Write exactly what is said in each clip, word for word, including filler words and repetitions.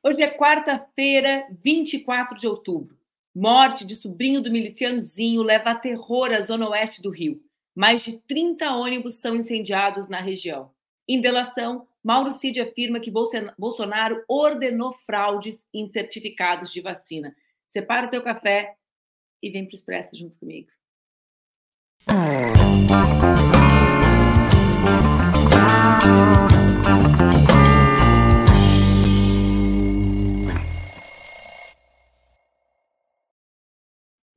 Hoje é quarta-feira, vinte e quatro de outubro. Morte de sobrinho do milicianozinho leva a terror à zona oeste do Rio. Mais de trinta ônibus são incendiados na região. Em delação, Mauro Cid afirma que Bolsonaro ordenou fraudes em certificados de vacina. Separa o teu café e vem para o Expresso junto comigo.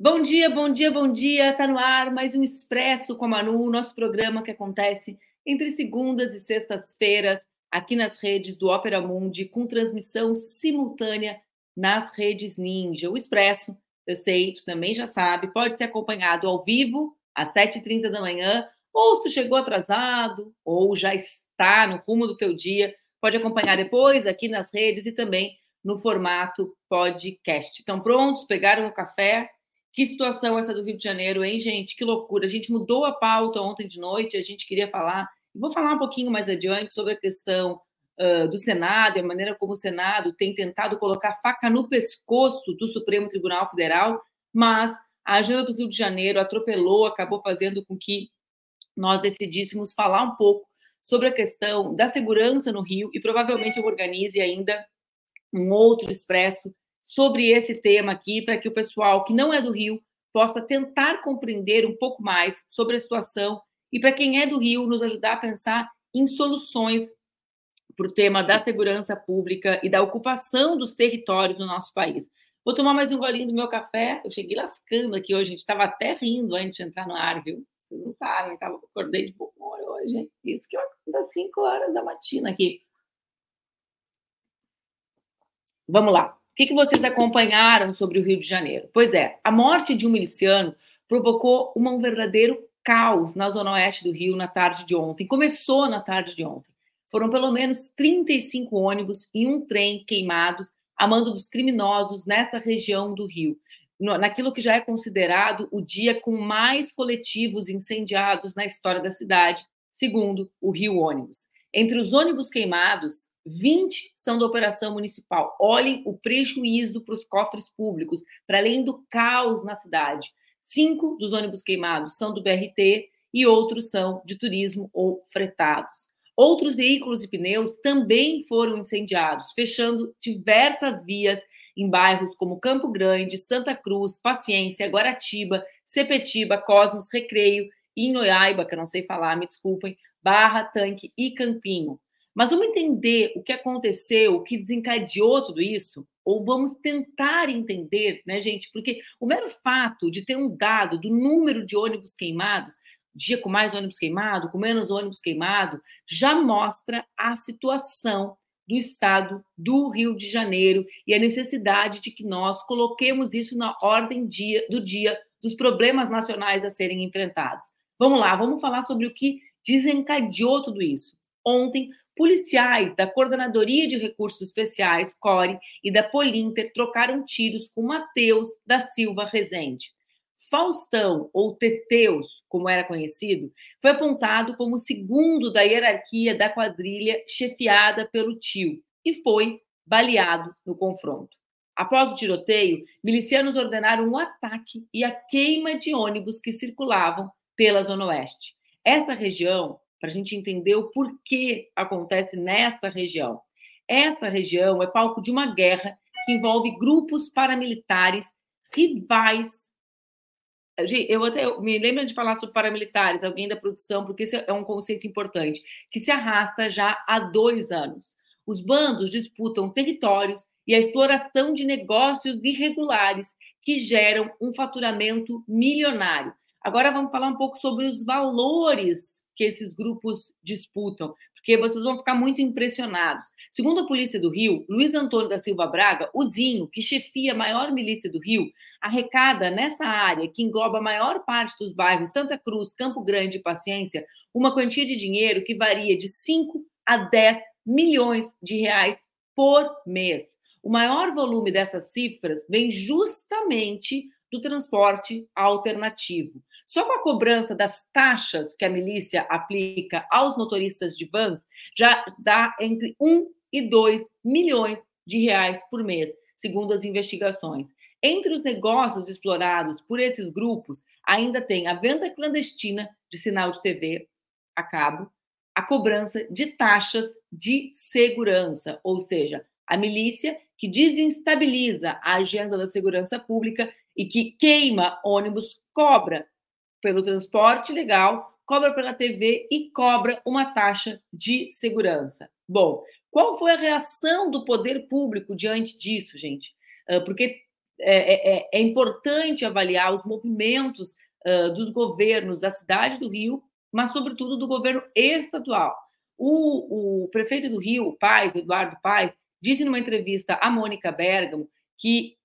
Bom dia, bom dia, bom dia. Está no ar mais um Expresso com a Manu, nosso programa que acontece entre segundas e sextas-feiras aqui nas redes do Opera Mundi, com transmissão simultânea nas redes Ninja. O Expresso, eu sei, tu também já sabe, pode ser acompanhado ao vivo às sete e trinta da manhã, ou se tu chegou atrasado, ou já está no rumo do teu dia, pode acompanhar depois aqui nas redes e também no formato podcast. Estão prontos? Pegaram o café? Que situação essa do Rio de Janeiro, hein, gente? Que loucura. A gente mudou a pauta ontem de noite, a gente queria falar, vou falar um pouquinho mais adiante sobre a questão Uh, do Senado, e a maneira como o Senado tem tentado colocar faca no pescoço do Supremo Tribunal Federal, mas a agenda do Rio de Janeiro atropelou, acabou fazendo com que nós decidíssemos falar um pouco sobre a questão da segurança no Rio, e provavelmente eu organize ainda um outro expresso sobre esse tema aqui, para que o pessoal que não é do Rio possa tentar compreender um pouco mais sobre a situação, e para quem é do Rio, nos ajudar a pensar em soluções para o tema da segurança pública e da ocupação dos territórios do nosso país. Vou tomar mais um golinho do meu café. Eu cheguei lascando aqui hoje, gente. Estava até rindo antes de entrar no ar, viu? Vocês não sabem, tava, acordei de bom humor hoje, hein? Isso que eu acordo às cinco horas da matina aqui. Vamos lá. O que, que vocês acompanharam sobre o Rio de Janeiro? Pois é, a morte de um miliciano provocou um verdadeiro caos na zona oeste do Rio na tarde de ontem. Começou na tarde de ontem. Foram pelo menos trinta e cinco ônibus e um trem queimados a mando dos criminosos nesta região do Rio, naquilo que já é considerado o dia com mais coletivos incendiados na história da cidade, segundo o Rio Ônibus. Entre os ônibus queimados, vinte são da operação municipal. Olhem o prejuízo para os cofres públicos, para além do caos na cidade. Cinco dos ônibus queimados são do B R T e outros são de turismo ou fretados. Outros veículos e pneus também foram incendiados, fechando diversas vias em bairros como Campo Grande, Santa Cruz, Paciência, Guaratiba, Sepetiba, Cosmos, Recreio e Inhoaiba, que eu não sei falar, me desculpem, Barra, Tanque e Campinho. Mas vamos entender o que aconteceu, o que desencadeou tudo isso? Ou vamos tentar entender, né, gente? Porque o mero fato de ter um dado do número de ônibus queimados, dia com mais ônibus queimado, com menos ônibus queimado, já mostra a situação do estado do Rio de Janeiro e a necessidade de que nós coloquemos isso na ordem dia, do dia dos problemas nacionais a serem enfrentados. Vamos lá, vamos falar sobre o que desencadeou tudo isso. Ontem, policiais da Coordenadoria de Recursos Especiais, CORE, e da Polinter trocaram tiros com Mateus da Silva Rezende. Faustão, ou Teteus, como era conhecido, foi apontado como o segundo da hierarquia da quadrilha chefiada pelo tio e foi baleado no confronto. Após o tiroteio, milicianos ordenaram o ataque e a queima de ônibus que circulavam pela Zona Oeste. Esta região, para a gente entender o porquê acontece nessa região, essa região é palco de uma guerra que envolve grupos paramilitares rivais. Eu até eu me lembro de falar sobre paramilitares, alguém da produção, porque esse é um conceito importante, que se arrasta já há dois anos. Os bandos disputam territórios e a exploração de negócios irregulares que geram um faturamento milionário. Agora vamos falar um pouco sobre os valores que esses grupos disputam, porque vocês vão ficar muito impressionados. Segundo a Polícia do Rio, Luiz Antônio da Silva Braga, o Zinho, que chefia a maior milícia do Rio, arrecada nessa área, que engloba a maior parte dos bairros Santa Cruz, Campo Grande e Paciência, uma quantia de dinheiro que varia de cinco a dez milhões de reais por mês. O maior volume dessas cifras vem justamente do transporte alternativo. Só com a cobrança das taxas que a milícia aplica aos motoristas de vans, já dá entre um e dois milhões de reais por mês, segundo as investigações. Entre os negócios explorados por esses grupos, ainda tem a venda clandestina de sinal de T V a cabo, a cobrança de taxas de segurança, ou seja, a milícia que desestabiliza a agenda da segurança pública e que queima ônibus, cobra pelo transporte legal, cobra pela T V e cobra uma taxa de segurança. Bom, qual foi a reação do poder público diante disso, gente? Porque é, é, é importante avaliar os movimentos uh, dos governos da cidade do Rio, mas, sobretudo, do governo estadual. O, o prefeito do Rio, o Paes, o Eduardo Paes, disse numa entrevista à Mônica Bergamo que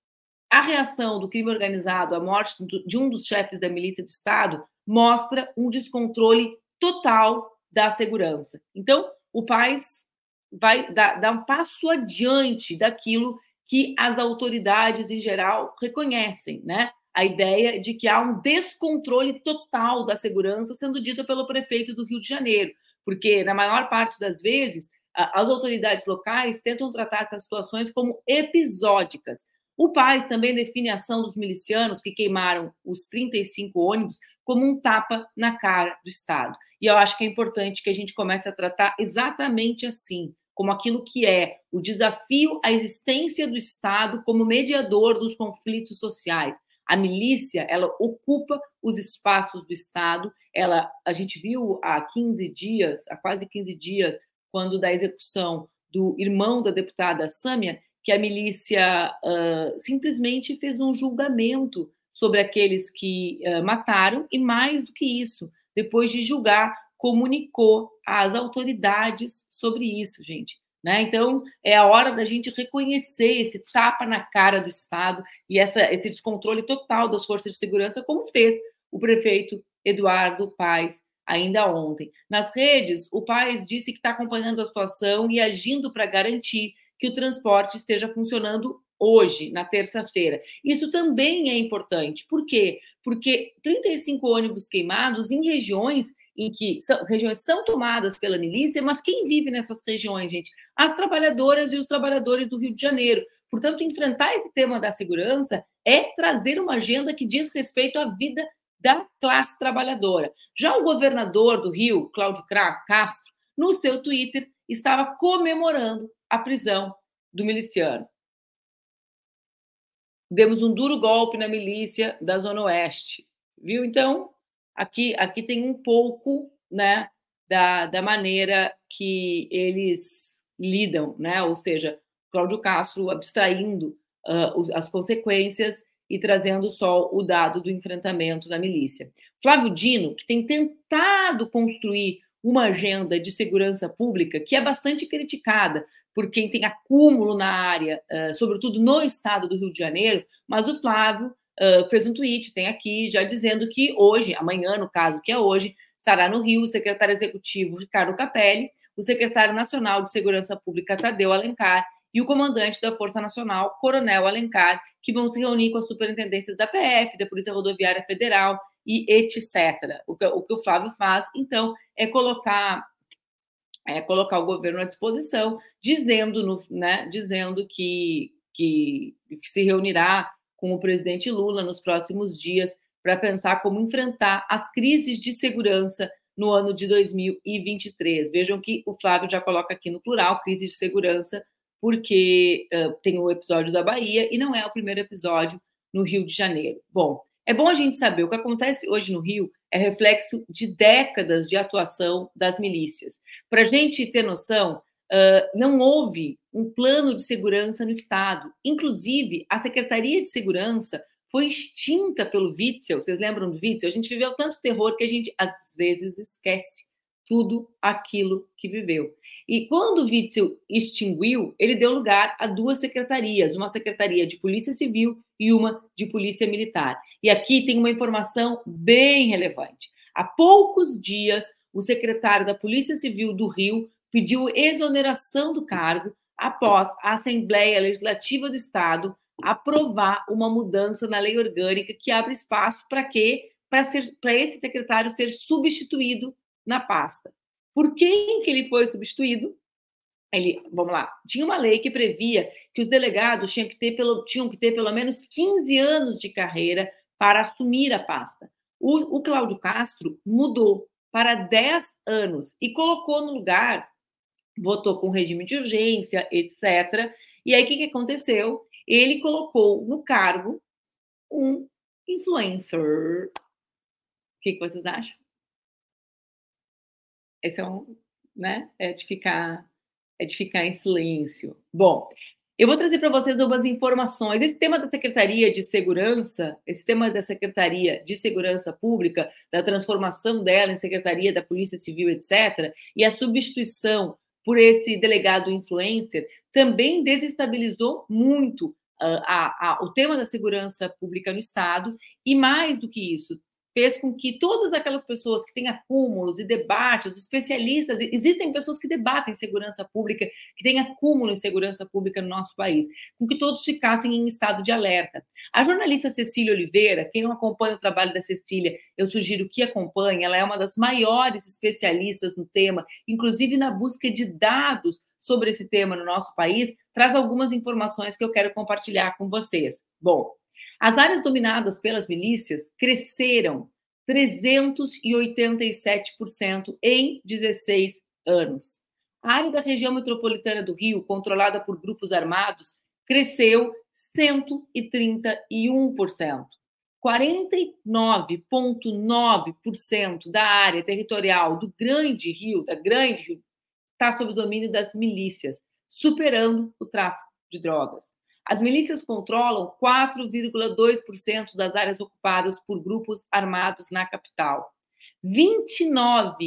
a reação do crime organizado à morte de um dos chefes da milícia do Estado mostra um descontrole total da segurança. Então, o Paes vai dar, dar um passo adiante daquilo que as autoridades, em geral, reconhecem, né? A ideia de que há um descontrole total da segurança sendo dita pelo prefeito do Rio de Janeiro, porque, na maior parte das vezes, as autoridades locais tentam tratar essas situações como episódicas. O Paes também define a ação dos milicianos que queimaram os trinta e cinco ônibus como um tapa na cara do Estado. E eu acho que é importante que a gente comece a tratar exatamente assim, como aquilo que é o desafio à existência do Estado como mediador dos conflitos sociais. A milícia, ela ocupa os espaços do Estado. Ela, a gente viu há quinze dias, há quase quinze dias, quando da execução do irmão da deputada Sâmia, que a milícia uh, simplesmente fez um julgamento sobre aqueles que uh, mataram, e mais do que isso, depois de julgar, comunicou às autoridades sobre isso, gente. Né? Então, é a hora da gente reconhecer esse tapa na cara do Estado e essa, esse descontrole total das forças de segurança, como fez o prefeito Eduardo Paes ainda ontem. Nas redes, o Paes disse que está acompanhando a situação e agindo para garantir que o transporte esteja funcionando hoje, na terça-feira. Isso também é importante. Por quê? Porque trinta e cinco ônibus queimados em regiões em que são, regiões são tomadas pela milícia, mas quem vive nessas regiões, gente? As trabalhadoras e os trabalhadores do Rio de Janeiro. Portanto, enfrentar esse tema da segurança é trazer uma agenda que diz respeito à vida da classe trabalhadora. Já o governador do Rio, Cláudio Castro, no seu Twitter, estava comemorando a prisão do miliciano. Demos um duro golpe na milícia da Zona Oeste. Viu? Então, aqui, aqui tem um pouco, né, da, da maneira que eles lidam, né? Ou seja, Cláudio Castro abstraindo uh, as consequências e trazendo só o dado do enfrentamento da milícia. Flávio Dino, que tem tentado construir uma agenda de segurança pública que é bastante criticada por quem tem acúmulo na área, uh, sobretudo no estado do Rio de Janeiro, mas o Flávio uh, fez um tweet, tem aqui, já dizendo que hoje, amanhã, no caso que é hoje, estará no Rio o secretário executivo Ricardo Capelli, o secretário nacional de Segurança Pública Tadeu Alencar e o comandante da Força Nacional, Coronel Alencar, que vão se reunir com as superintendências da P F, da Polícia Rodoviária Federal e etcétera. O que o, que o Flávio faz, então, é colocar, é colocar o governo à disposição, dizendo, no, né, dizendo que, que, que se reunirá com o presidente Lula nos próximos dias para pensar como enfrentar as crises de segurança no ano de dois mil e vinte e três. Vejam que o Flávio já coloca aqui no plural, crise de segurança, porque uh, tem o episódio da Bahia e não é o primeiro episódio no Rio de Janeiro. Bom, é bom a gente saber, o que acontece hoje no Rio é reflexo de décadas de atuação das milícias. Para a gente ter noção, uh, não houve um plano de segurança no Estado. Inclusive, a Secretaria de Segurança foi extinta pelo Witzel. Vocês lembram do Witzel? A gente viveu tanto terror que a gente, às vezes, esquece tudo aquilo que viveu. E quando o Witzel extinguiu, ele deu lugar a duas secretarias, uma secretaria de Polícia Civil e uma de Polícia Militar. E aqui tem uma informação bem relevante. Há poucos dias, o secretário da Polícia Civil do Rio pediu exoneração do cargo após a Assembleia Legislativa do Estado aprovar uma mudança na lei orgânica que abre espaço para quê? Para esse secretário ser substituído na pasta. Por quem que ele foi substituído? Ele, vamos lá, tinha uma lei que previa que os delegados tinham que ter pelo, tinham que ter pelo menos quinze anos de carreira para assumir a pasta. O, o Cláudio Castro mudou para dez anos e colocou no lugar, votou com regime de urgência, etcétera. E aí, o que, que aconteceu? Ele colocou no cargo um influencer. O que, que vocês acham? Esse é um, né? É de ficar... É de ficar em silêncio. Bom, eu vou trazer para vocês algumas informações. Esse tema da Secretaria de Segurança, esse tema da Secretaria de Segurança Pública, da transformação dela em Secretaria da Polícia Civil, etcétera, e a substituição por esse delegado influencer, também desestabilizou muito a, a, a, o tema da segurança pública no Estado, e mais do que isso, fez com que todas aquelas pessoas que têm acúmulos e debates, especialistas, existem pessoas que debatem segurança pública, que têm acúmulo em segurança pública no nosso país, com que todos ficassem em estado de alerta. A jornalista Cecília Oliveira, quem não acompanha o trabalho da Cecília, eu sugiro que acompanhe, ela é uma das maiores especialistas no tema, inclusive na busca de dados sobre esse tema no nosso país, traz algumas informações que eu quero compartilhar com vocês. Bom, as áreas dominadas pelas milícias cresceram trezentos e oitenta e sete por cento em dezesseis anos. A área da região metropolitana do Rio, controlada por grupos armados, cresceu cento e trinta e um por cento. quarenta e nove vírgula nove por cento da área territorial do Grande Rio, da Grande Rio, está sob o domínio das milícias, superando o tráfico de drogas. As milícias controlam quatro vírgula dois por cento das áreas ocupadas por grupos armados na capital. vinte e nove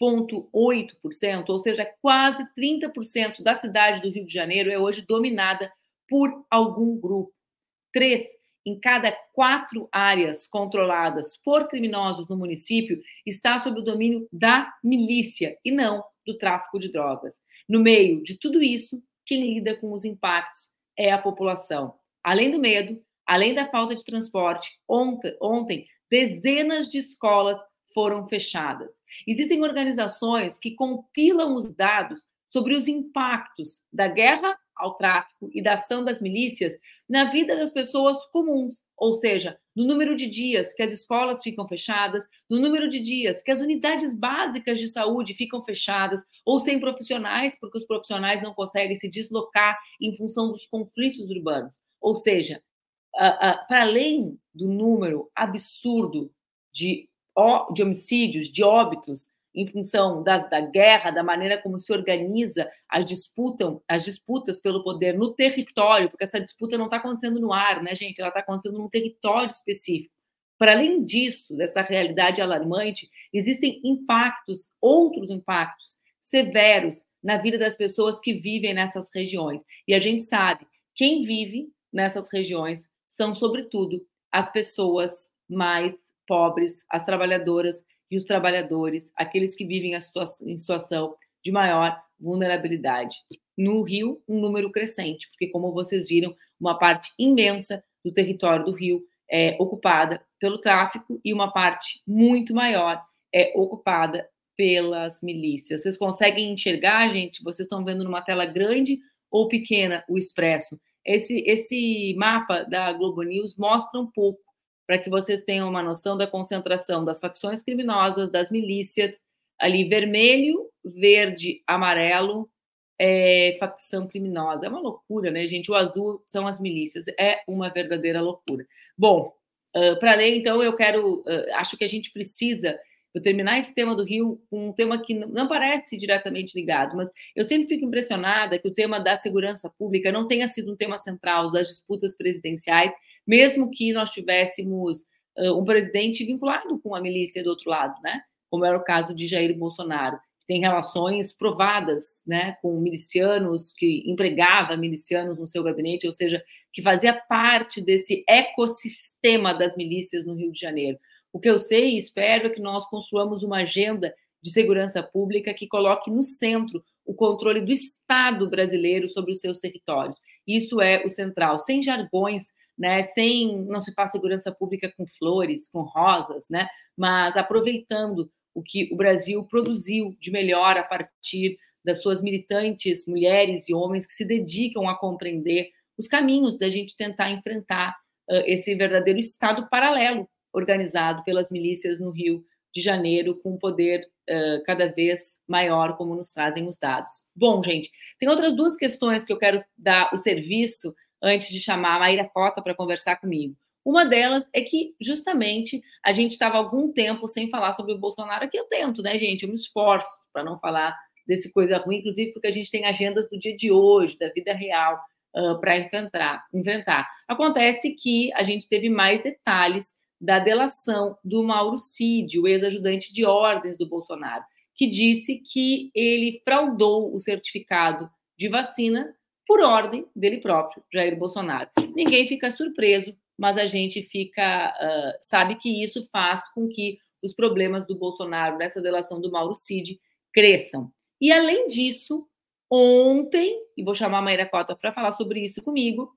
vírgula oito por cento, ou seja, quase trinta por cento da cidade do Rio de Janeiro é hoje dominada por algum grupo. Três em cada quatro áreas controladas por criminosos no município está sob o domínio da milícia e não do tráfico de drogas. No meio de tudo isso, quem lida com os impactos é a população. Além do medo, além da falta de transporte, ontem, ontem dezenas de escolas foram fechadas. Existem organizações que compilam os dados sobre os impactos da guerra ao tráfico e da ação das milícias na vida das pessoas comuns, ou seja, no número de dias que as escolas ficam fechadas, no número de dias que as unidades básicas de saúde ficam fechadas ou sem profissionais, porque os profissionais não conseguem se deslocar em função dos conflitos urbanos. Ou seja, para além do número absurdo de homicídios, de óbitos, em função da, da guerra, da maneira como se organiza as, disputam, as disputas pelo poder no território, porque essa disputa não está acontecendo no ar, né, gente? Ela está acontecendo num território específico. Para além disso, dessa realidade alarmante, existem impactos, outros impactos severos na vida das pessoas que vivem nessas regiões. E a gente sabe, quem vive nessas regiões são, sobretudo, as pessoas mais pobres, as trabalhadoras, e os trabalhadores, aqueles que vivem a situação, em situação de maior vulnerabilidade. No Rio, um número crescente, porque, como vocês viram, uma parte imensa do território do Rio é ocupada pelo tráfico e uma parte muito maior é ocupada pelas milícias. Vocês conseguem enxergar, gente? Vocês estão vendo numa tela grande ou pequena o Expresso? Esse, esse mapa da Globo News mostra um pouco, para que vocês tenham uma noção da concentração das facções criminosas, das milícias, ali vermelho, verde, amarelo, é, facção criminosa. É uma loucura, né, gente? O azul são as milícias, é uma verdadeira loucura. Bom, uh, para ler, então, eu quero... Uh, acho que a gente precisa eu terminar esse tema do Rio com um tema que não parece diretamente ligado, mas eu sempre fico impressionada que o tema da segurança pública não tenha sido um tema central das disputas presidenciais, mesmo que nós tivéssemos uh, um presidente vinculado com a milícia do outro lado, né? Como era o caso de Jair Bolsonaro, que tem relações provadas, né, com milicianos, que empregava milicianos no seu gabinete, ou seja, que fazia parte desse ecossistema das milícias no Rio de Janeiro. O que eu sei e espero é que nós construamos uma agenda de segurança pública que coloque no centro o controle do Estado brasileiro sobre os seus territórios. Isso é o central, sem jargões, né, sem, não se faz segurança pública com flores, com rosas, né, mas aproveitando o que o Brasil produziu de melhor a partir das suas militantes, mulheres e homens que se dedicam a compreender os caminhos da gente tentar enfrentar uh, esse verdadeiro Estado paralelo organizado pelas milícias no Rio de Janeiro, com um poder uh, cada vez maior, como nos trazem os dados. Bom, gente, tem outras duas questões que eu quero dar o serviço antes de chamar a Mayra Cotta para conversar comigo. Uma delas é que, justamente, a gente estava há algum tempo sem falar sobre o Bolsonaro, aqui eu tento, né, gente? Eu me esforço para não falar desse coisa ruim, inclusive porque a gente tem agendas do dia de hoje, da vida real, uh, para enfrentar, enfrentar. Acontece que a gente teve mais detalhes da delação do Mauro Cid, o ex-ajudante de ordens do Bolsonaro, que disse que ele fraudou o certificado de vacina por ordem dele próprio, Jair Bolsonaro. Ninguém fica surpreso, mas a gente fica uh, sabe que isso faz com que os problemas do Bolsonaro, dessa delação do Mauro Cid, cresçam. E, além disso, ontem, e vou chamar a Mayra Cotta para falar sobre isso comigo,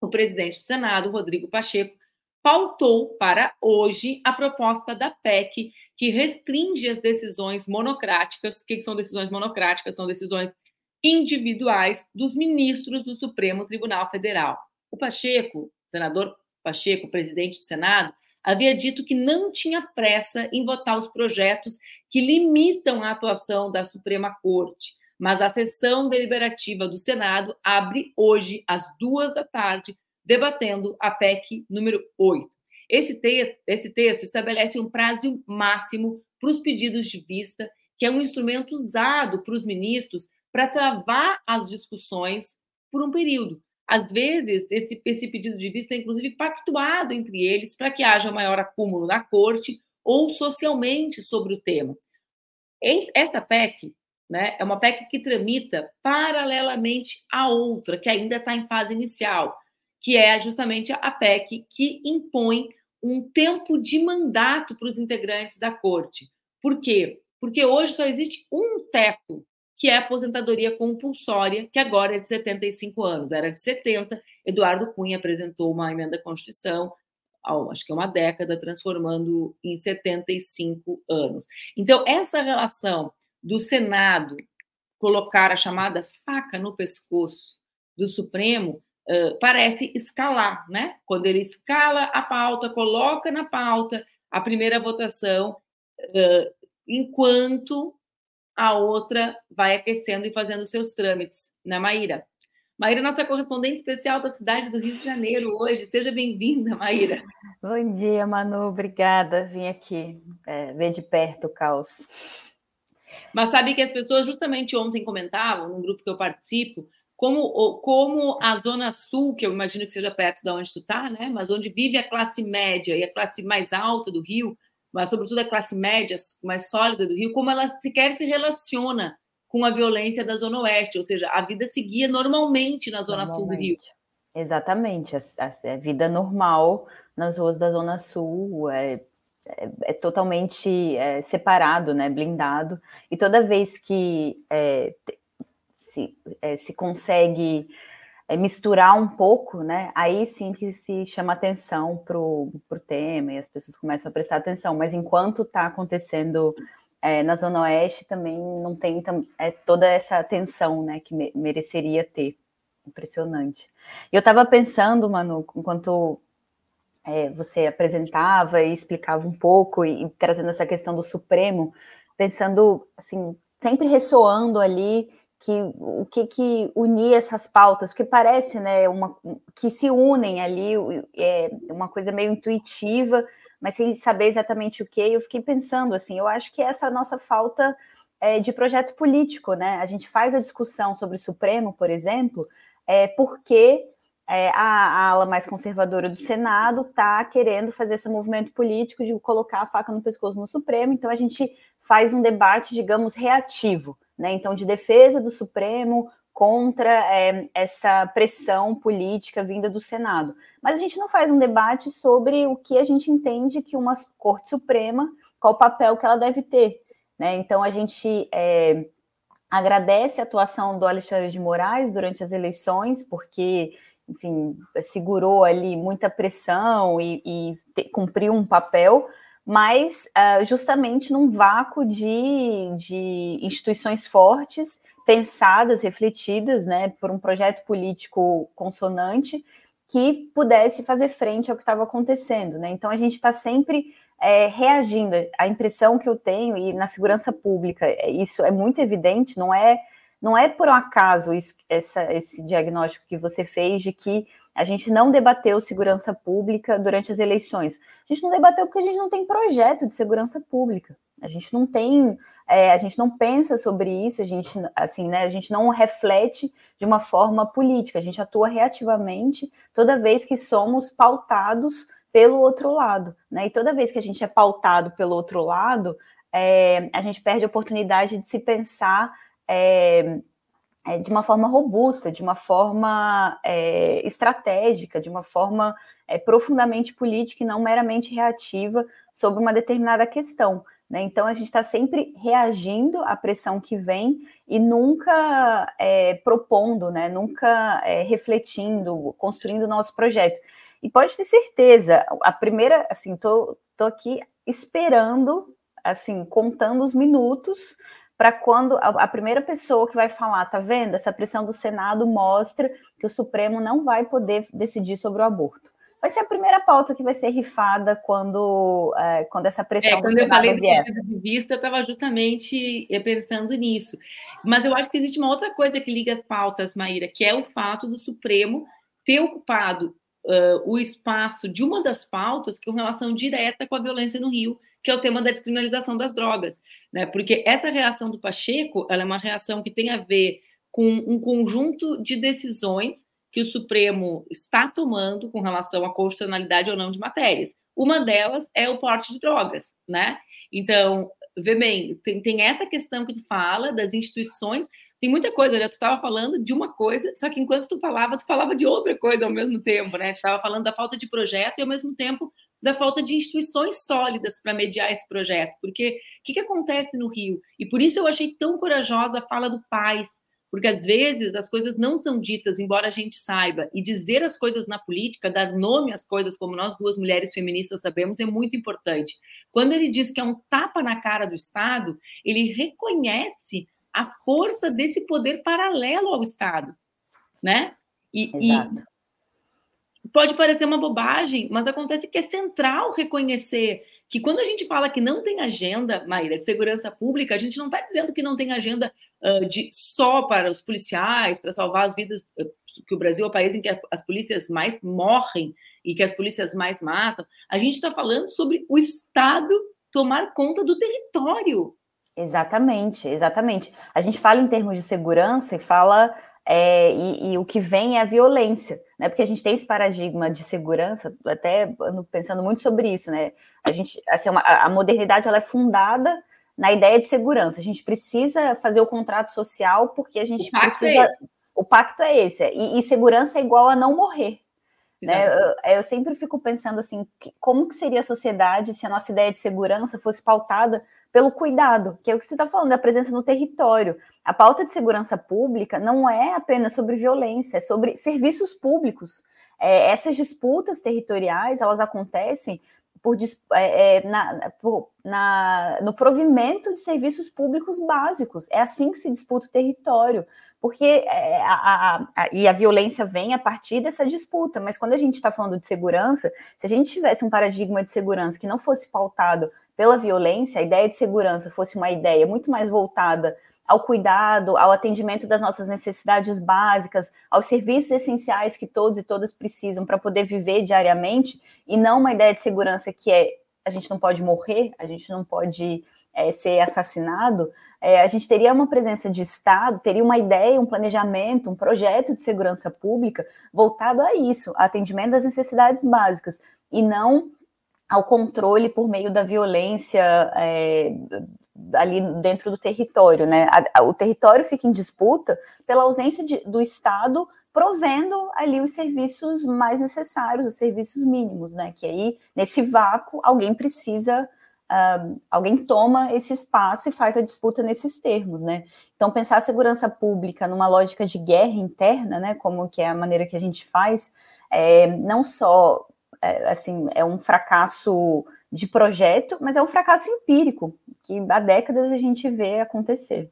o presidente do Senado, Rodrigo Pacheco, pautou para hoje a proposta da P E C, que restringe as decisões monocráticas. O que são decisões monocráticas? São decisões individuais dos ministros do Supremo Tribunal Federal. O Pacheco, senador Pacheco, presidente do Senado, havia dito que não tinha pressa em votar os projetos que limitam a atuação da Suprema Corte, mas a sessão deliberativa do Senado abre hoje, às duas da tarde, debatendo a P E C número oito. Esse, te- esse texto estabelece um prazo máximo para os pedidos de vista, que é um instrumento usado para os ministros para travar as discussões por um período. Às vezes, esse, esse pedido de vista é, inclusive, pactuado entre eles para que haja maior acúmulo na corte ou socialmente sobre o tema. Essa P E C, né, é uma P E C que tramita paralelamente à outra, que ainda está em fase inicial, que é justamente a P E C que impõe um tempo de mandato para os integrantes da corte. Por quê? Porque hoje só existe um teto, que é a aposentadoria compulsória, que agora é de setenta e cinco anos. Era de setenta, Eduardo Cunha apresentou uma emenda à Constituição, acho que é uma década, transformando em setenta e cinco anos. Então, essa relação do Senado colocar a chamada faca no pescoço do Supremo Uh, parece escalar, né? Quando ele escala a pauta, coloca na pauta a primeira votação, uh, enquanto a outra vai aquecendo e fazendo seus trâmites, né, Mayra? Mayra, nossa correspondente especial da cidade do Rio de Janeiro hoje. Seja bem-vinda, Mayra. Bom dia, Manu. Obrigada. Vim aqui é, ver de perto o caos. Mas sabe que as pessoas justamente ontem comentavam, num grupo que eu participo, Como, como a Zona Sul, que eu imagino que seja perto de onde tu está, né? Mas onde vive a classe média e a classe mais alta do Rio, mas sobretudo a classe média mais sólida do Rio, como ela sequer se relaciona com a violência da Zona Oeste, ou seja, a vida seguia normalmente na Zona normalmente. Sul do Rio. Exatamente, a, a, a vida normal nas ruas da Zona Sul é, é, é totalmente é, separado, né? Blindado, e toda vez que... É, Se, é, se consegue é, misturar um pouco, né? Aí sim que se chama atenção para o tema e as pessoas começam a prestar atenção. Mas enquanto está acontecendo é, na Zona Oeste, também não tem tam, é, toda essa atenção, né, que me, mereceria ter. Impressionante. E eu estava pensando, Manu, enquanto é, você apresentava e explicava um pouco e, e trazendo essa questão do Supremo, pensando, assim, sempre ressoando ali que o que, que unir essas pautas, porque parece, né, uma, que se unem ali, é uma coisa meio intuitiva, mas sem saber exatamente o que. Eu fiquei pensando, assim, eu acho que essa é a nossa falta é, de projeto político, né? A gente faz a discussão sobre o Supremo, por exemplo, é, porque é, a, a ala mais conservadora do Senado está querendo fazer esse movimento político de colocar a faca no pescoço no Supremo, então a gente faz um debate, digamos, reativo, né? Então, de defesa do Supremo contra é, essa pressão política vinda do Senado. Mas a gente não faz um debate sobre o que a gente entende que uma Corte Suprema, qual o papel que ela deve ter, né? Então, a gente é, agradece a atuação do Alexandre de Moraes durante as eleições, porque, enfim, segurou ali muita pressão e, e te, cumpriu um papel, mas uh, justamente num vácuo de, de instituições fortes pensadas, refletidas, né, por um projeto político consonante que pudesse fazer frente ao que estava acontecendo, né? Então a gente está sempre é, reagindo. A impressão que eu tenho, e na segurança pública isso é muito evidente, não é, não é por um acaso isso, essa, esse diagnóstico que você fez de que a gente não debateu segurança pública durante as eleições. A gente não debateu porque a gente não tem projeto de segurança pública. A gente não tem, é, a gente não pensa sobre isso, a gente, assim, né, a gente não reflete de uma forma política, a gente atua reativamente toda vez que somos pautados pelo outro lado, né? E toda vez que a gente é pautado pelo outro lado, é, a gente perde a oportunidade de se pensar é, é, de uma forma robusta, de uma forma é, estratégica, de uma forma é, profundamente política e não meramente reativa sobre uma determinada questão, né? Então, a gente está sempre reagindo à pressão que vem e nunca é, propondo, né? Nunca é, refletindo, construindo o nosso projeto. E pode ter certeza, a primeira, assim, tô, tô aqui esperando, assim, contando os minutos para quando a, a primeira pessoa que vai falar, tá vendo? Essa pressão do Senado mostra que o Supremo não vai poder decidir sobre o aborto. Vai ser a primeira pauta que vai ser rifada quando, é, quando essa pressão... É, quando eu falei do ponto de vista, eu estava justamente pensando nisso. Mas eu acho que existe uma outra coisa que liga as pautas, Mayra, que é o fato do Supremo ter ocupado uh, o espaço de uma das pautas com relação direta com a violência no Rio, que é o tema da descriminalização das drogas, né? Porque essa reação do Pacheco, ela é uma reação que tem a ver com um conjunto de decisões que o Supremo está tomando com relação à constitucionalidade ou não de matérias. Uma delas é o porte de drogas, né? Então, vê bem, tem, tem essa questão que tu fala das instituições, tem muita coisa, né? Tu estava falando de uma coisa, só que enquanto tu falava, tu falava de outra coisa ao mesmo tempo, né? Tu estava falando da falta de projeto e, ao mesmo tempo, da falta de instituições sólidas para mediar esse projeto, porque o que, que acontece no Rio? E por isso eu achei tão corajosa a fala do Paes, porque às vezes as coisas não são ditas, embora a gente saiba, e dizer as coisas na política, dar nome às coisas, como nós duas mulheres feministas sabemos, é muito importante. Quando ele diz que é um tapa na cara do Estado, ele reconhece a força desse poder paralelo ao Estado, né? E, Exato. E pode parecer uma bobagem, mas acontece que é central reconhecer que quando a gente fala que não tem agenda, Mayra, de segurança pública, a gente não está dizendo que não tem agenda uh, de, só para os policiais, para salvar as vidas, uh, que o Brasil é o país em que a, as polícias mais morrem e que as polícias mais matam. A gente está falando sobre o Estado tomar conta do território. Exatamente, exatamente. A gente fala em termos de segurança e fala... É, e, e o que vem é a violência, né? Porque a gente tem esse paradigma de segurança, até pensando muito sobre isso, né? A gente, assim, uma, a modernidade ela é fundada na ideia de segurança. A gente precisa fazer o contrato social porque a gente o precisa. É o pacto é esse. E, e segurança é igual a não morrer, né? Eu, eu sempre fico pensando assim, que, como que seria a sociedade se a nossa ideia de segurança fosse pautada pelo cuidado, que é o que você está falando, da presença no território. A pauta de segurança pública não é apenas sobre violência, é sobre serviços públicos. É, essas disputas territoriais, elas acontecem por, é, na, por, na, no provimento de serviços públicos básicos. É assim que se disputa o território, porque é, a, a, a, e a violência vem a partir dessa disputa, mas quando a gente está falando de segurança, se a gente tivesse um paradigma de segurança que não fosse pautado pela violência, a ideia de segurança fosse uma ideia muito mais voltada ao cuidado, ao atendimento das nossas necessidades básicas, aos serviços essenciais que todos e todas precisam para poder viver diariamente, e não uma ideia de segurança que é a gente não pode morrer, a gente não pode é, ser assassinado, é, a gente teria uma presença de Estado, teria uma ideia, um planejamento, um projeto de segurança pública voltado a isso, a atendimento das necessidades básicas, e não ao controle por meio da violência é, ali dentro do território, né? A, a, o território fica em disputa pela ausência de, do Estado provendo ali os serviços mais necessários, os serviços mínimos, né? Que aí, nesse vácuo, alguém precisa, uh, alguém toma esse espaço e faz a disputa nesses termos, né? Então, pensar a segurança pública numa lógica de guerra interna, né? Como que é a maneira que a gente faz, é, não só... É, assim, é um fracasso de projeto, mas é um fracasso empírico, que há décadas a gente vê acontecer.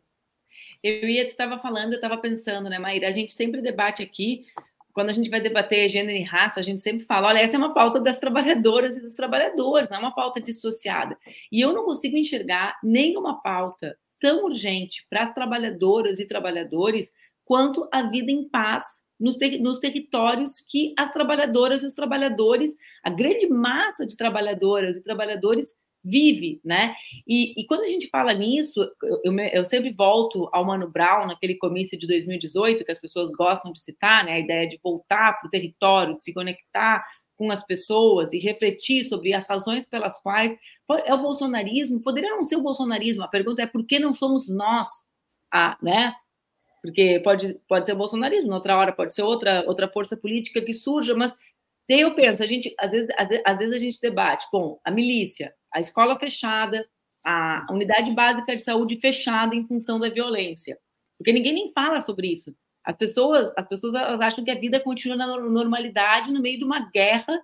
Eu ia, tu estava falando, eu estava pensando, né, Mayra? A gente sempre debate aqui, quando a gente vai debater gênero e raça, a gente sempre fala, olha, essa é uma pauta das trabalhadoras e dos trabalhadores, não é uma pauta dissociada. E eu não consigo enxergar nenhuma pauta tão urgente para as trabalhadoras e trabalhadores quanto a vida em paz nos, ter- nos territórios que as trabalhadoras e os trabalhadores, a grande massa de trabalhadoras e trabalhadores vive, né? E, e quando a gente fala nisso, eu, eu, eu sempre volto ao Mano Brown, naquele comício de dois mil e dezoito, que as pessoas gostam de citar, né? A ideia de voltar para o território, de se conectar com as pessoas e refletir sobre as razões pelas quais é o bolsonarismo, poderia não ser o bolsonarismo, a pergunta é por que não somos nós, a, né? Porque pode, pode ser o bolsonarismo, outra hora pode ser outra, outra força política que surja, mas daí eu penso, a gente, às vezes, às, às vezes a gente debate, bom, a milícia, a escola fechada, a unidade básica de saúde fechada em função da violência. Porque ninguém nem fala sobre isso. As pessoas, as pessoas elas acham que a vida continua na normalidade no meio de uma guerra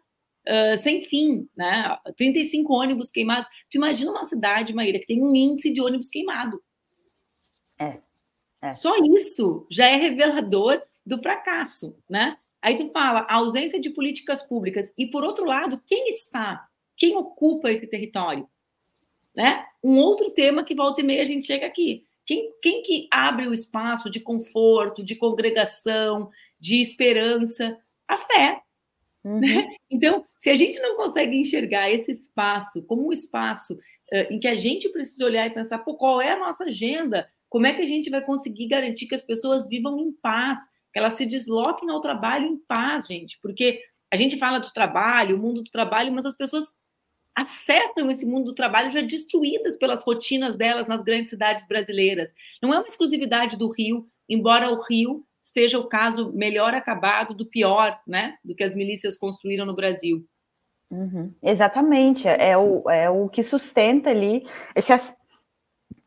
uh, sem fim, né? trinta e cinco ônibus queimados. Tu imagina uma cidade, Mayra, que tem um índice de ônibus queimado. É, é. Só isso já é revelador do fracasso, né? Aí tu fala, a ausência de políticas públicas. E, por outro lado, quem está... Quem ocupa esse território? Né? Um outro tema que volta e meia a gente chega aqui. Quem, quem que abre o espaço de conforto, de congregação, de esperança? A fé. Uhum. Né? Então, se a gente não consegue enxergar esse espaço como um espaço uh, em que a gente precisa olhar e pensar, pô, qual é a nossa agenda? Como é que a gente vai conseguir garantir que as pessoas vivam em paz? Que elas se desloquem ao trabalho em paz, gente? Porque a gente fala do trabalho, o mundo do trabalho, mas as pessoas acessam esse mundo do trabalho já destruídas pelas rotinas delas nas grandes cidades brasileiras. Não é uma exclusividade do Rio, embora o Rio seja o caso melhor acabado do pior, né, do que as milícias construíram no Brasil. Uhum. Exatamente, é o, é o que sustenta ali, esse, é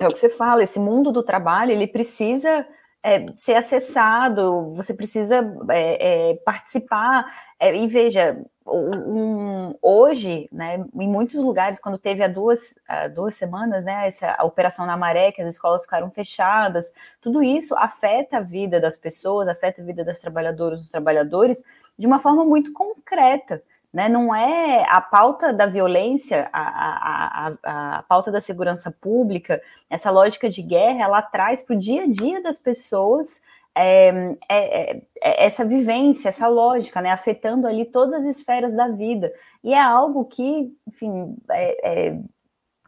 o que você fala, esse mundo do trabalho, ele precisa... É, ser acessado, você precisa é, é, participar, é, e veja, um, hoje, né, em muitos lugares, quando teve há duas, há duas semanas, né, essa a operação na Maré, que as escolas ficaram fechadas, tudo isso afeta a vida das pessoas, afeta a vida das trabalhadoras, dos trabalhadores, de uma forma muito concreta, né? Não é a pauta da violência, a, a, a, a pauta da segurança pública, essa lógica de guerra, ela traz para o dia a dia das pessoas é, é, é, essa vivência, essa lógica, né? Afetando ali todas as esferas da vida. E é algo que, enfim, é, é,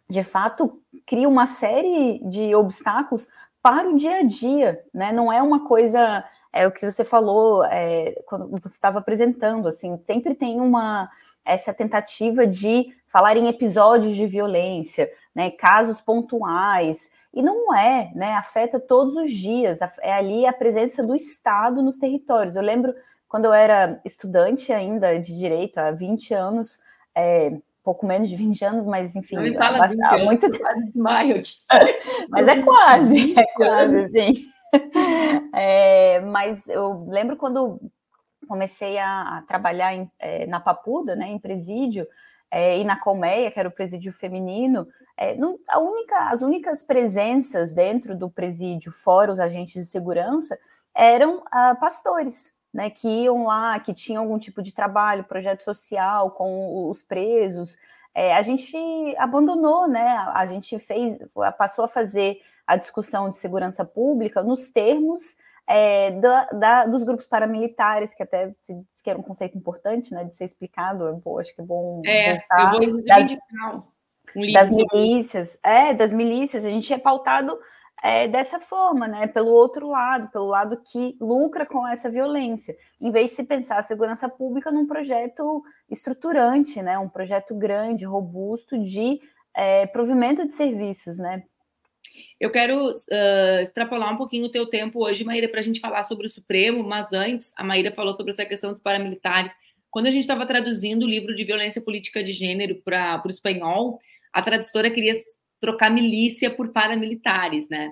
de fato, cria uma série de obstáculos para o dia a dia, né? Não é uma coisa... É o que você falou é, quando você estava apresentando, assim, sempre tem uma essa tentativa de falar em episódios de violência, né, casos pontuais, e não é, né, afeta todos os dias, é ali a presença do Estado nos territórios. Eu lembro quando eu era estudante ainda de Direito, há vinte anos, é, pouco menos de vinte anos, mas enfim, há muito tempo. Mas é quase, é quase, assim. É, mas eu lembro quando comecei a, a trabalhar em, é, na Papuda, né, em presídio, é, e na Colmeia, que era o presídio feminino, é, não, a única, as únicas presenças dentro do presídio, fora os agentes de segurança, eram ah, pastores, né, que iam lá, que tinham algum tipo de trabalho, projeto social com os presos. É, a gente abandonou, né? A gente fez, passou a fazer a discussão de segurança pública nos termos é, da, da, dos grupos paramilitares, que até se diz que era um conceito importante, né, de ser explicado. Eu vou, acho que é bom. É, voltar, eu vou reivindicar um livro. Das milícias, é, das milícias, a gente é pautado é, dessa forma, né? Pelo outro lado, pelo lado que lucra com essa violência, em vez de se pensar a segurança pública num projeto estruturante, né, um projeto grande, robusto de é, provimento de serviços, né? Eu quero uh, extrapolar um pouquinho o teu tempo hoje, Mayra, para a gente falar sobre o Supremo, mas antes, a Mayra falou sobre essa questão dos paramilitares. Quando a gente estava traduzindo o livro de violência política de gênero para o espanhol, a tradutora queria trocar milícia por paramilitares, né?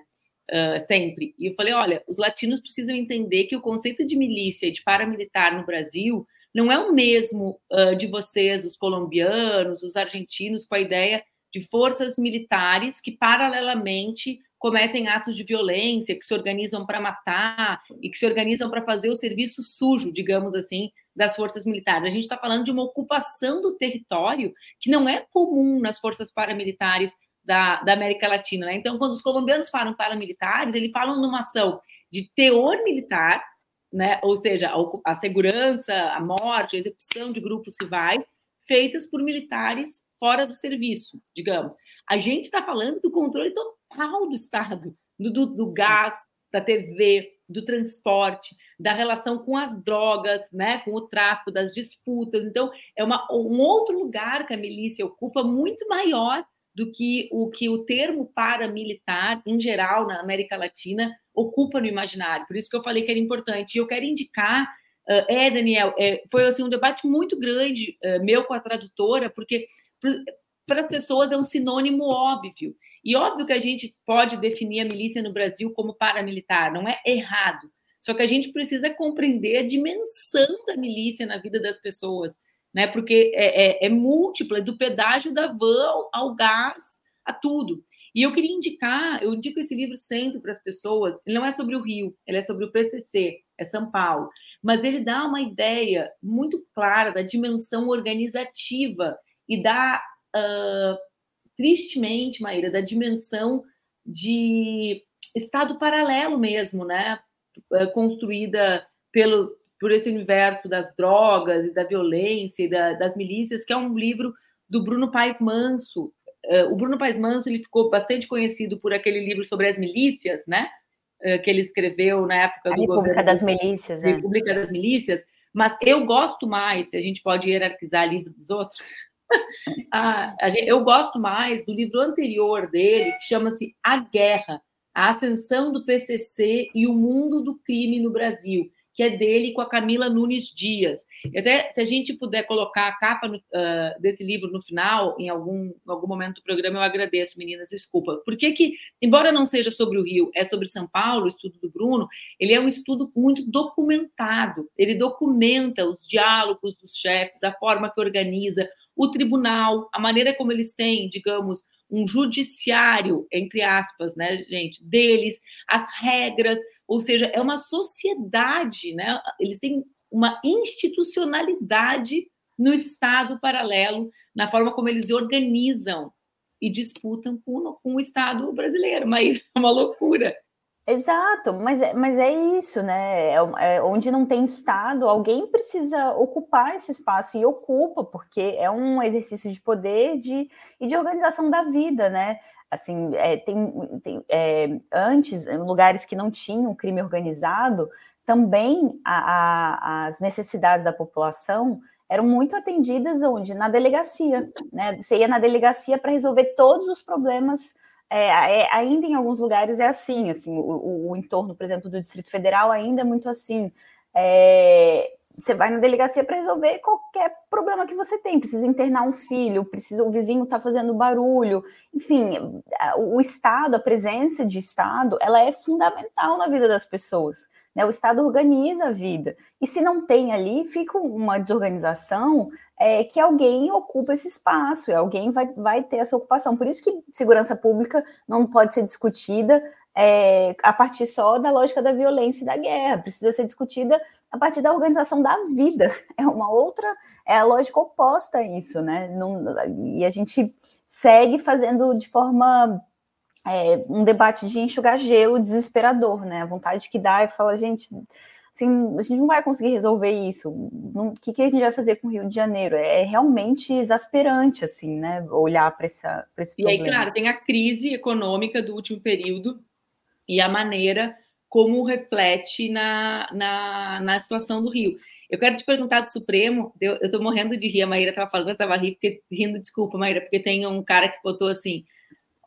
Uh, sempre. E eu falei, olha, os latinos precisam entender que o conceito de milícia e de paramilitar no Brasil não é o mesmo uh, de vocês, os colombianos, os argentinos, com a ideia de forças militares que, paralelamente, cometem atos de violência, que se organizam para matar e que se organizam para fazer o serviço sujo, digamos assim, das forças militares. A gente está falando de uma ocupação do território que não é comum nas forças paramilitares da, da América Latina, né? Então, quando os colombianos falam paramilitares, eles falam numa ação de teor militar, né? Ou seja, a, a segurança, a morte, a execução de grupos rivais feitas por militares fora do serviço, digamos. A gente está falando do controle total do Estado, do, do gás, da T V, do transporte, da relação com as drogas, né, com o tráfico, das disputas. Então, é uma, um outro lugar que a milícia ocupa muito maior do que o, que o termo paramilitar, em geral, na América Latina, ocupa no imaginário. Por isso que eu falei que era importante. E eu quero indicar... Uh, é, Daniel, é, foi assim, um debate muito grande uh, meu com a tradutora, porque para as pessoas é um sinônimo óbvio. E óbvio que a gente pode definir a milícia no Brasil como paramilitar, não é errado. Só que a gente precisa compreender a dimensão da milícia na vida das pessoas, né? Porque é, é, é múltipla, do pedágio da van ao, ao gás, a tudo. E eu queria indicar, eu indico esse livro sempre para as pessoas, ele não é sobre o Rio, ele é sobre o P C C, é São Paulo, mas ele dá uma ideia muito clara da dimensão organizativa e da, uh, tristemente, Mayra, da dimensão de Estado paralelo mesmo, né? Construída pelo, por esse universo das drogas, e da violência e da, das milícias, que é um livro do Bruno Paes Manso. Uh, o Bruno Paes Manso, ele ficou bastante conhecido por aquele livro sobre as milícias, né? Uh, que ele escreveu na época do governo. A República das Milícias, né? República das Milícias. Mas eu gosto mais, se a gente pode hierarquizar livro dos outros, ah, a gente, eu gosto mais do livro anterior dele, que chama-se A Guerra, a Ascensão do P C C e o Mundo do Crime no Brasil, que é dele com a Camila Nunes Dias. E até se a gente puder colocar a capa no, uh, desse livro no final, em algum, em algum momento do programa, eu agradeço, meninas, desculpa. Porque que, embora não seja sobre o Rio, é sobre São Paulo, o estudo do Bruno, ele é um estudo muito documentado. Ele documenta os diálogos dos chefes, a forma que organiza, o tribunal, a maneira como eles têm, digamos, um judiciário, entre aspas, né, gente, deles, as regras. Ou seja, é uma sociedade, né? Eles têm uma institucionalidade no Estado paralelo, na forma como eles organizam e disputam com, com o Estado brasileiro. Mas é uma loucura. Exato, mas é, mas é isso, né? É, é, onde não tem Estado, alguém precisa ocupar esse espaço, e ocupa, porque é um exercício de poder de, e de organização da vida, né? Assim, é, tem, tem, é, antes, em lugares que não tinham crime organizado, também a, a, as necessidades da população eram muito atendidas onde? Na delegacia, né? Você ia na delegacia para resolver todos os problemas. É, é, ainda em alguns lugares é assim, assim o, o entorno, por exemplo, do Distrito Federal ainda é muito assim. É, você vai na delegacia para resolver qualquer problema que você tem, precisa internar um filho, precisa, o vizinho está fazendo barulho, enfim, o Estado, a presença de Estado, ela é fundamental na vida das pessoas, né? O Estado organiza a vida, e se não tem ali, fica uma desorganização, é, que alguém ocupa esse espaço, e alguém vai, vai ter essa ocupação. Por isso que segurança pública não pode ser discutida É, a partir só da lógica da violência e da guerra, precisa ser discutida a partir da organização da vida. É uma outra, é a lógica oposta a isso, né? Não, e a gente segue fazendo de forma, é, um debate de enxugar gelo desesperador, né? A vontade que dá é falar, gente, assim, a gente não vai conseguir resolver isso. O que, que a gente vai fazer com o Rio de Janeiro? É realmente exasperante, assim, né? Olhar para esse problema. E aí, claro, tem a crise econômica do último período, e a maneira como reflete na, na, na situação do Rio. Eu quero te perguntar do Supremo, eu estou morrendo de rir, a Mayra estava falando, eu estava rindo, porque, rindo, desculpa, Mayra, porque tem um cara que botou assim,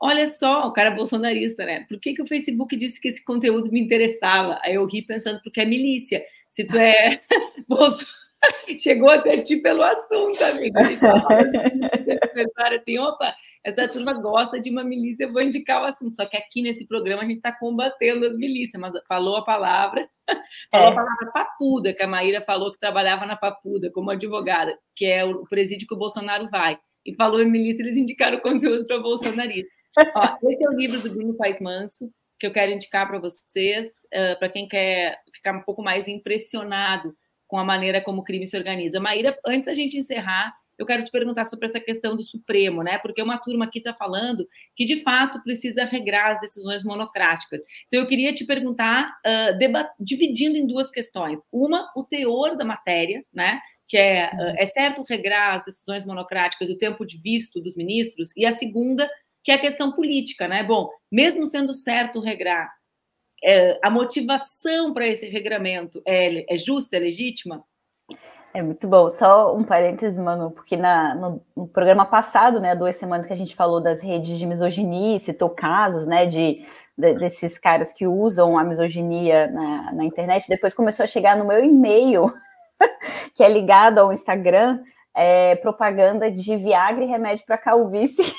olha só, o cara é bolsonarista, né? Por que, que o Facebook disse que esse conteúdo me interessava? Aí eu ri pensando, porque é milícia. Se tu é bolsonarista, chegou até ti pelo assunto, amigo. Assim, opa, essa turma gosta de uma milícia, eu vou indicar o assunto. Só que aqui nesse programa a gente está combatendo as milícias, mas falou a palavra, falou é. a palavra Papuda, que a Mayra falou que trabalhava na Papuda como advogada, que é o presídio que o Bolsonaro vai. E falou em milícia, eles indicaram o conteúdo para bolsonarista. Ó, esse é o livro do Bruno Paes Manso, que eu quero indicar para vocês, uh, para quem quer ficar um pouco mais impressionado com a maneira como o crime se organiza. Maíra, antes da gente encerrar, eu quero te perguntar sobre essa questão do Supremo, né? Porque uma turma aqui está falando que, de fato, precisa regrar as decisões monocráticas. Então, eu queria te perguntar, uh, debat- dividindo em duas questões. Uma, o teor da matéria, né? Que é, uh, é certo regrar as decisões monocráticas, o tempo de visto dos ministros. E a segunda, que é a questão política, né? Bom, mesmo sendo certo regrar, é, a motivação para esse regramento é, é justa, é legítima? É muito bom. Só um parêntese, Manu, porque na, no, no programa passado, né, há duas semanas que a gente falou das redes de misoginia, citou casos, né, de, de, desses caras que usam a misoginia na, na internet. Depois começou a chegar no meu e-mail, que é ligado ao Instagram, é, propaganda de Viagra e remédio para calvície.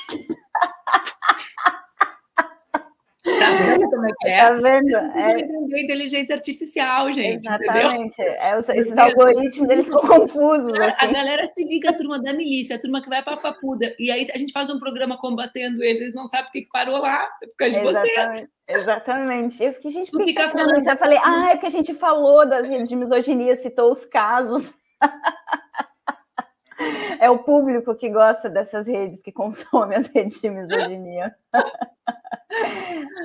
Tá vendo como é que é? Tá vendo? É... entender inteligência artificial, gente. Exatamente. É, os, esses é. algoritmos, eles ficam confusos. A, assim. A galera se liga, a turma da milícia, a turma que vai para a Papuda. E aí a gente faz um programa combatendo eles, eles não sabem o que parou lá, por causa de vocês. Exatamente. Eu fiquei, gente, por que tá falando isso? Eu falei, ah, é porque a gente falou das redes de misoginia, citou os casos. É o público que gosta dessas redes, que consome as redes de misoginia.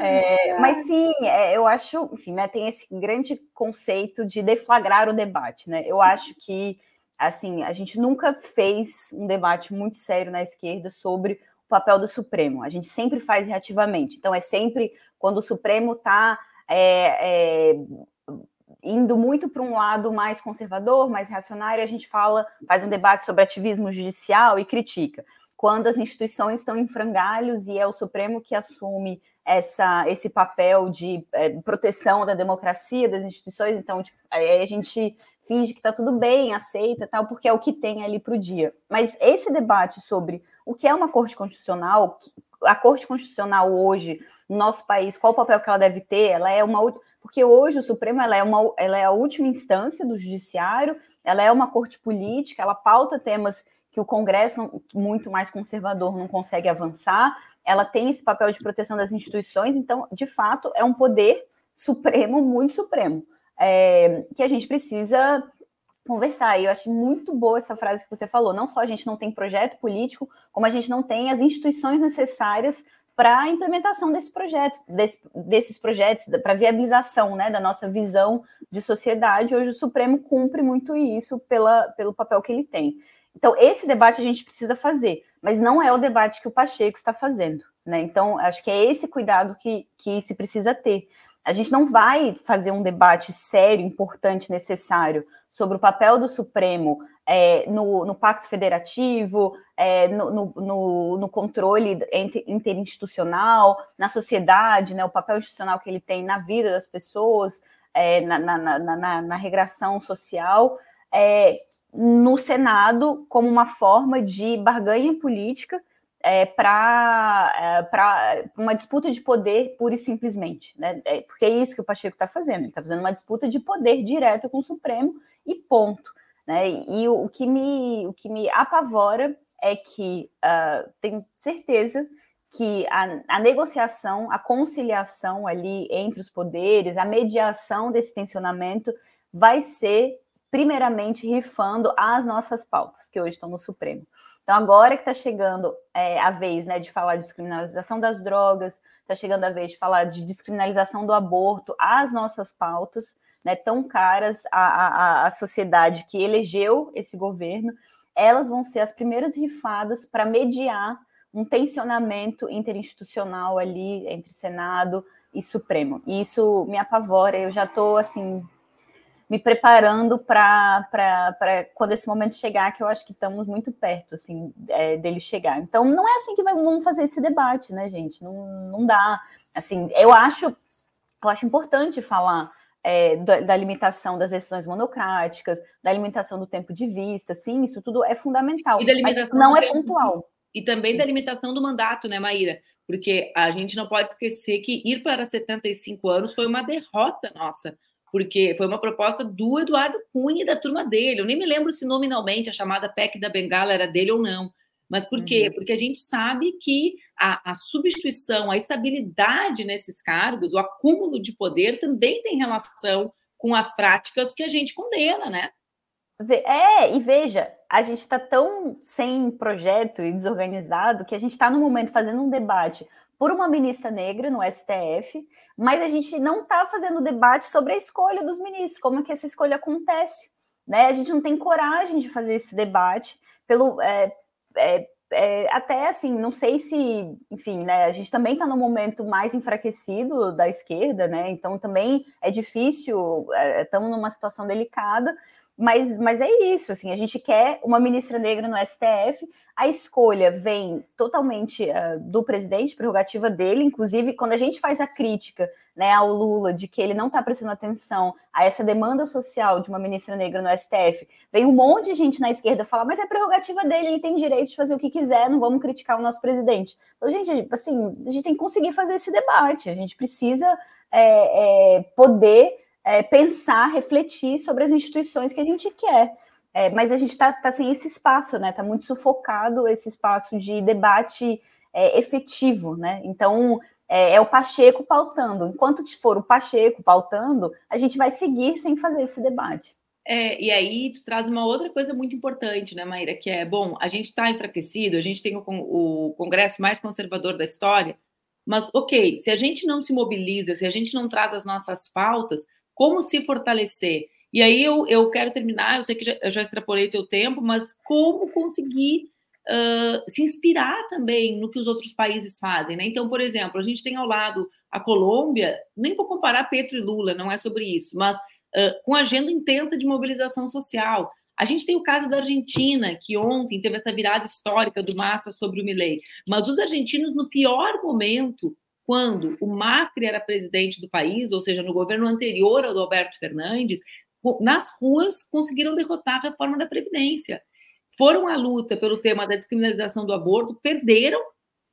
É, mas sim, é, eu acho, enfim, né, tem esse grande conceito de deflagrar o debate, né? Eu acho que, assim, a gente nunca fez um debate muito sério na esquerda sobre o papel do Supremo. A gente sempre faz reativamente. Então, é sempre quando o Supremo está é, é, indo muito para um lado mais conservador, mais reacionário, a gente fala, faz um debate sobre ativismo judicial e critica. Quando as instituições estão em frangalhos e é o Supremo que assume essa, esse papel de é, proteção da democracia, das instituições, então tipo, aí a gente finge que está tudo bem, aceita, tal, porque é o que tem ali para o dia. Mas esse debate sobre o que é uma corte constitucional, a corte constitucional hoje, no nosso país, qual o papel que ela deve ter, ela é uma... Porque hoje o Supremo ela é, uma, ela é a última instância do judiciário, ela é uma corte política, ela pauta temas que o Congresso, muito mais conservador, não consegue avançar, ela tem esse papel de proteção das instituições, então, de fato, é um poder supremo, muito supremo, é, que a gente precisa conversar. E eu acho muito boa essa frase que você falou, não só a gente não tem projeto político, como a gente não tem as instituições necessárias para a implementação desse projeto, desse, desses projetos, para a viabilização, né, da nossa visão de sociedade. Hoje o Supremo cumpre muito isso pela, pelo papel que ele tem. Então, esse debate a gente precisa fazer, mas não é o debate que o Pacheco está fazendo, né? Então, acho que é esse cuidado que, que se precisa ter. A gente não vai fazer um debate sério, importante, necessário sobre o papel do Supremo é, no, no Pacto Federativo, é, no, no, no, no controle interinstitucional, na sociedade, né? O papel institucional que ele tem na vida das pessoas, é, na, na, na, na, na regressão social, é, no Senado como uma forma de barganha política é, para é, uma disputa de poder pura e simplesmente, né? É, porque é isso que o Pacheco está fazendo, ele está fazendo uma disputa de poder direto com o Supremo e ponto, né? E, e o, o, que me, o que me apavora é que uh, tenho certeza que a, a negociação, a conciliação ali entre os poderes, a mediação desse tensionamento vai ser primeiramente rifando as nossas pautas, que hoje estão no Supremo. Então, agora que está chegando é, a vez, né, de falar de descriminalização das drogas, está chegando a vez de falar de descriminalização do aborto, as nossas pautas, né, tão caras à, à, à sociedade que elegeu esse governo, elas vão ser as primeiras rifadas para mediar um tensionamento interinstitucional ali entre Senado e Supremo. E isso me apavora, eu já estou, assim... me preparando para quando esse momento chegar, que eu acho que estamos muito perto, assim, é, dele chegar. Então, não é assim que vai, vamos fazer esse debate, né, gente? Não, não dá. Assim, eu acho, eu acho importante falar é, da, da limitação das decisões monocráticas, da limitação do tempo de vista, sim, isso tudo é fundamental, mas não é pontual. E também da limitação do mandato, né, Maíra? Porque a gente não pode esquecer que ir para setenta e cinco anos foi uma derrota nossa, porque foi uma proposta do Eduardo Cunha e da turma dele. Eu nem me lembro se nominalmente a chamada P E C da Bengala era dele ou não, Mas por quê? Uhum. Porque a gente sabe que a, a substituição, a estabilidade nesses cargos, o acúmulo de poder também tem relação com as práticas que a gente condena, né? É, e veja, a gente está tão sem projeto e desorganizado que a gente está, no momento, fazendo um debate por uma ministra negra no S T F, mas a gente não está fazendo debate sobre a escolha dos ministros, como é que essa escolha acontece, né? A gente não tem coragem de fazer esse debate pelo... É, É, é, até assim, não sei se, enfim, né, a gente também está no momento mais enfraquecido da esquerda, né, então também é difícil, estamos é, numa situação delicada, mas, mas é isso, assim, a gente quer uma ministra negra no S T F, a escolha vem totalmente uh, do presidente, prerrogativa dele, inclusive quando a gente faz a crítica, né, ao Lula de que ele não está prestando atenção a essa demanda social de uma ministra negra no S T F, vem um monte de gente na esquerda falar, mas é prerrogativa dele, ele tem direito de fazer o que quiser, não vamos criticar o nosso presidente. Então, gente, assim, a gente tem que conseguir fazer esse debate, a gente precisa é, é, poder... É, pensar, refletir sobre as instituições que a gente quer, é, mas a gente está tá sem esse espaço, né? Está muito sufocado esse espaço de debate é, efetivo, né? Então é, é o Pacheco pautando. Enquanto for o Pacheco pautando, a gente vai seguir sem fazer esse debate. É, e aí tu traz uma outra coisa muito importante, né, Mayra? Que é, bom, a gente está enfraquecido, a gente tem o, o Congresso mais conservador da história, mas ok, se a gente não se mobiliza, se a gente não traz as nossas pautas, como se fortalecer? E aí eu, eu quero terminar, eu sei que já, eu já extrapolei teu tempo, mas como conseguir uh, se inspirar também no que os outros países fazem, né? Então, por exemplo, a gente tem ao lado a Colômbia, nem vou comparar Petro e Lula, não é sobre isso, mas uh, com agenda intensa de mobilização social. A gente tem o caso da Argentina, que ontem teve essa virada histórica do Massa sobre o Milei, mas os argentinos, no pior momento, quando o Macri era presidente do país, ou seja, no governo anterior ao do Alberto Fernandes, nas ruas conseguiram derrotar a reforma da Previdência. Foram à luta pelo tema da descriminalização do aborto, perderam,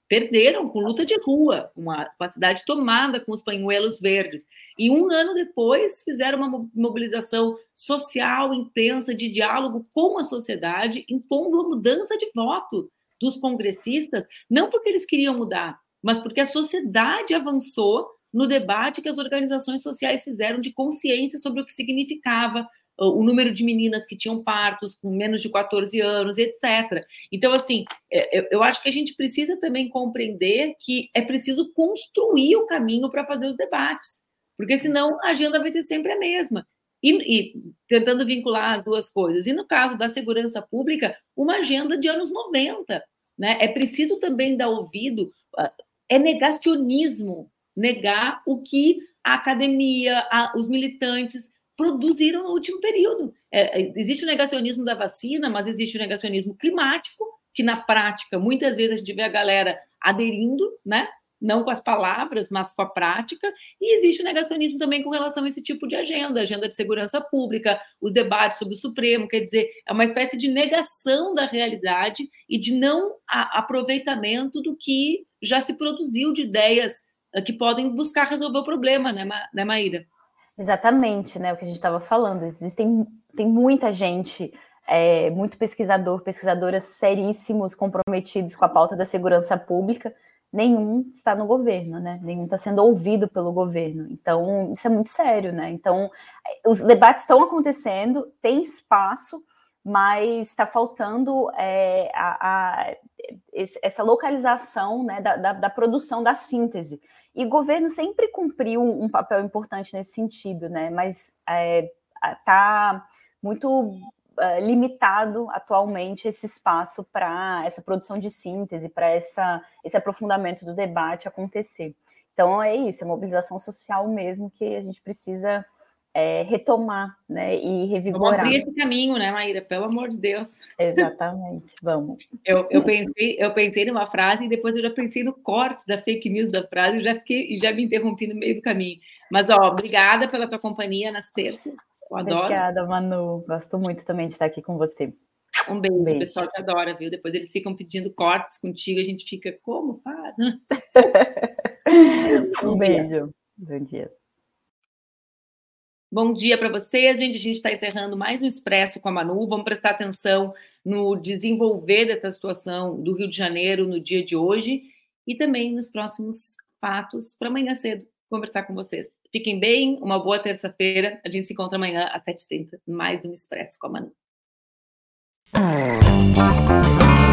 perderam com luta de rua, uma cidade tomada com os panhuelos verdes. E um ano depois fizeram uma mobilização social intensa de diálogo com a sociedade, impondo a mudança de voto dos congressistas, não porque eles queriam mudar, mas porque a sociedade avançou no debate que as organizações sociais fizeram de consciência sobre o que significava o número de meninas que tinham partos com menos de quatorze anos, etcétera. Então, assim, eu acho que a gente precisa também compreender que é preciso construir o caminho para fazer os debates, porque senão a agenda vai ser sempre a mesma. E, e tentando vincular as duas coisas. E no caso da segurança pública, uma agenda de anos noventa, né? É preciso também dar ouvido. É negacionismo, negar o que a academia, a, os militantes produziram no último período. É, existe o negacionismo da vacina, mas existe o negacionismo climático, que na prática, muitas vezes a gente vê a galera aderindo, né? Não com as palavras, mas com a prática, e existe o negacionismo também com relação a esse tipo de agenda, agenda de segurança pública, os debates sobre o Supremo, quer dizer, é uma espécie de negação da realidade e de não aproveitamento do que já se produziu de ideias que podem buscar resolver o problema, né, Ma- né Mayra? Exatamente, né, o que a gente estava falando, existem tem muita gente... É, muito pesquisador, pesquisadoras seríssimos, comprometidos com a pauta da segurança pública, nenhum está no governo, né? Nenhum está sendo ouvido pelo governo. Então, isso é muito sério, né? Então, os debates estão acontecendo, tem espaço, mas está faltando é, a, a, essa localização, né, da, da, da produção, da síntese. E o governo sempre cumpriu um papel importante nesse sentido, né? Mas está é, muito... limitado atualmente esse espaço para essa produção de síntese, para esse aprofundamento do debate acontecer. Então é isso, é mobilização social mesmo que a gente precisa é, retomar, né, e revigorar. Vamos abrir esse caminho, né, Mayra? Pelo amor de Deus. Exatamente, vamos. eu, eu, pensei, eu pensei numa frase e depois eu já pensei no corte da fake news da frase e já, fiquei, já me interrompi no meio do caminho. Mas, ó, obrigada pela tua companhia nas terças. Eu adoro. Obrigada, Manu. Gosto muito também de estar aqui com você. Um beijo, um beijo. O pessoal te adora, viu? Depois eles ficam pedindo cortes contigo, a gente fica, como? Para? um, um beijo. Bom dia. Bom dia para vocês, gente. A gente está encerrando mais um Expresso com a Manu. Vamos prestar atenção no desenvolver dessa situação do Rio de Janeiro no dia de hoje e também nos próximos fatos para amanhã cedo conversar com vocês. Fiquem bem, uma boa terça-feira. A gente se encontra amanhã às sete e trinta, mais um Expresso com a Manu.